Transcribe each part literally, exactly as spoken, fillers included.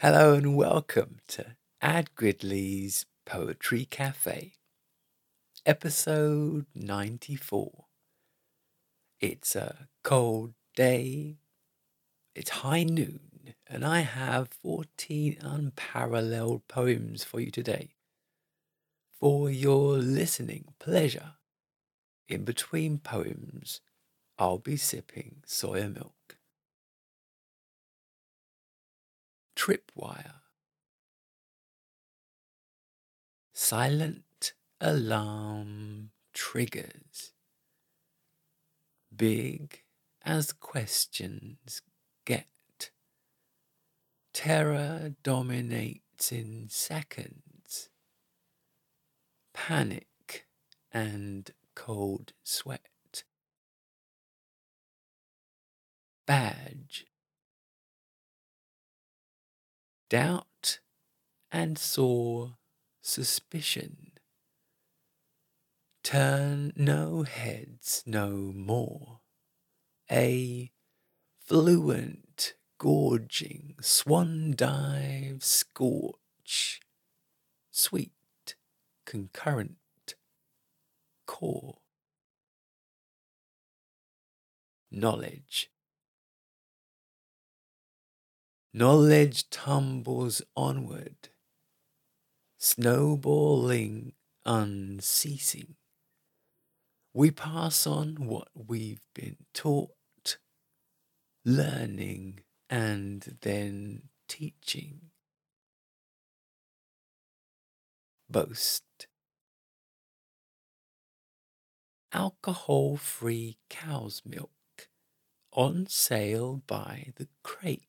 Hello and welcome to Ad Gridley's Poetry Café, episode ninety-four. It's a cold day, it's high noon, and I have fourteen unparalleled poems for you today, for your listening pleasure. In between poems, I'll be sipping soya milk. Tripwire. Silent alarm triggers, big as questions get. Terror dominates in seconds, panic and cold sweat. Badge. Doubt and sore suspicion. Turn no heads no more. A fluent, gorging, swan dive scorch. Sweet, concurrent, core. Knowledge. Knowledge tumbles onward, snowballing unceasing. We pass on what we've been taught, learning and then teaching. Boast. Alcohol-free cow's milk, on sale by the crate.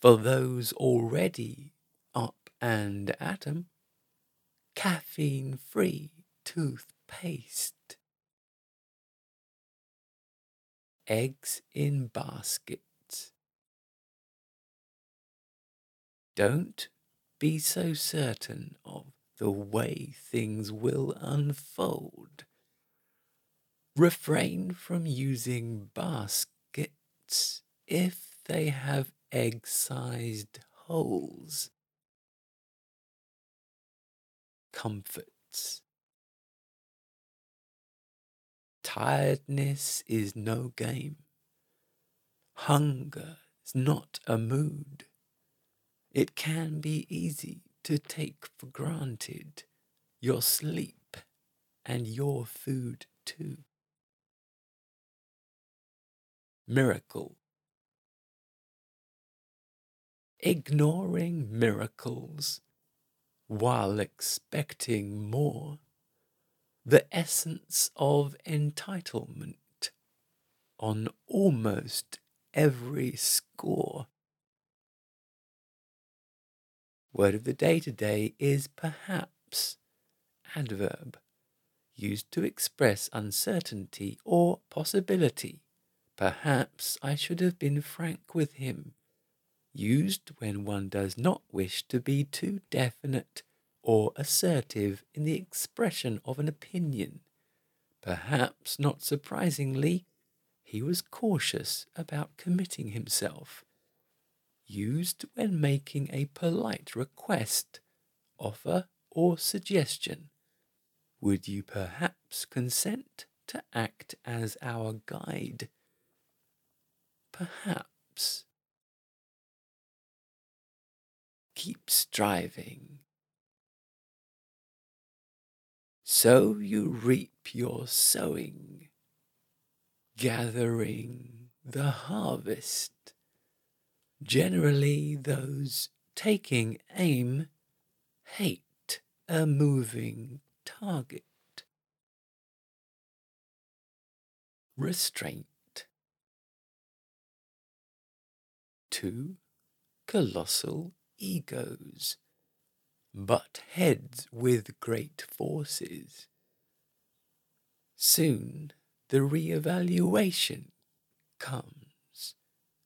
For those already up and at 'em, caffeine-free toothpaste. Eggs in baskets. Don't be so certain of the way things will unfold. Refrain from using baskets if they have egg-sized holes. Comforts. Tiredness is no game. Hunger's not a mood. It can be easy to take for granted your sleep and your food too. Miracle. Ignoring miracles while expecting more, the essence of entitlement on almost every score. Word of the day today is perhaps, adverb, used to express uncertainty or possibility. Perhaps I should have been frank with him. Used when one does not wish to be too definite or assertive in the expression of an opinion. Perhaps, not surprisingly, he was cautious about committing himself. Used when making a polite request, offer, or suggestion. Would you perhaps consent to act as our guide? Perhaps. Keep striving. So you reap your sowing, gathering the harvest. Generally, those taking aim hate a moving target. Restraint. Two colossal egos, butt heads with great forces. Soon the re-evaluation comes,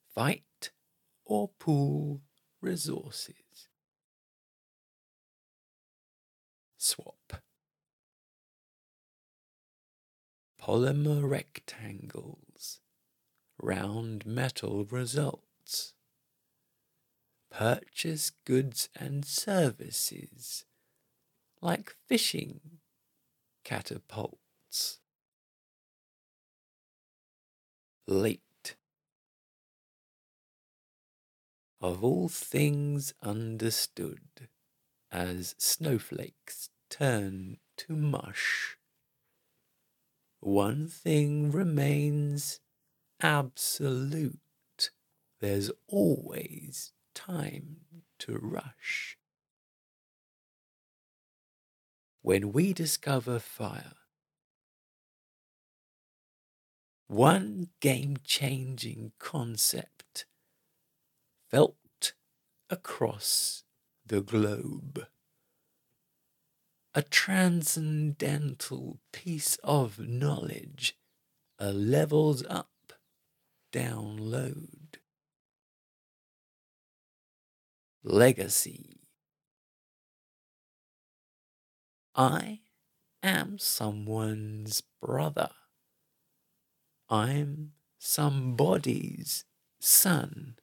fight or pool resources. Swap. Polymer rectangles, round metal results. purchase goods and services, like fishing catapults. Late. Of all things understood, as snowflakes turn to mush, one thing remains absolute. There's always time to rush. When we discover fire, one game-changing concept felt across the globe. A transcendental piece of knowledge, a levels up download. Legacy. I am someone's brother. I'm somebody's son.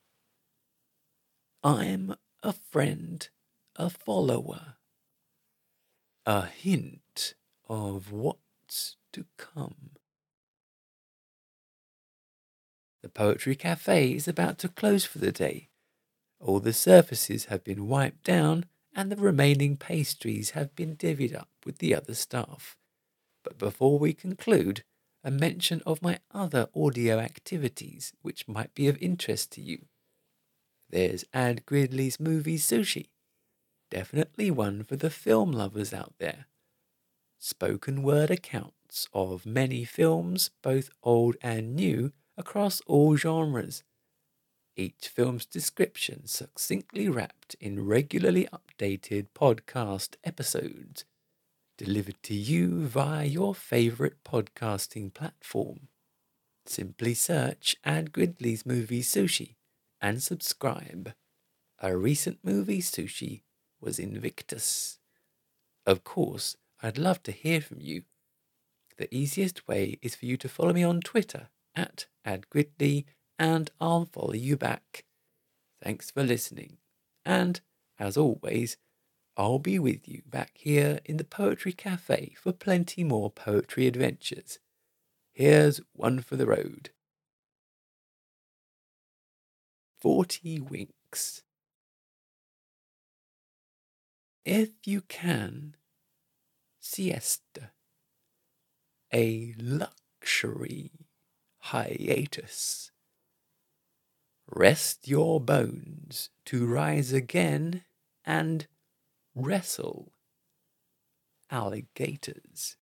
I'm a friend, a follower, a hint of what's to come. The Poetry Cafe is about to close for the day. All the surfaces have been wiped down and the remaining pastries have been divvied up with the other staff. But before we conclude, a mention of my other audio activities which might be of interest to you. There's Ad Gridley's Movie Sushi, definitely one for the film lovers out there. Spoken word accounts of many films, both old and new, across all genres. Each film's description succinctly wrapped in regularly updated podcast episodes, delivered to you via your favourite podcasting platform. Simply search Ad Gridley's Movie Sushi and subscribe. A recent movie sushi was Invictus. Of course, I'd love to hear from you. The easiest way is for you to follow me on Twitter at Ad Gridley, and I'll follow you back. Thanks for listening. And, as always, I'll be with you back here in the Poetry Cafe for plenty more poetry adventures. Here's one for the road. Forty Winks. If you can, siesta. A luxury hiatus. Rest your bones to rise again and wrestle alligators.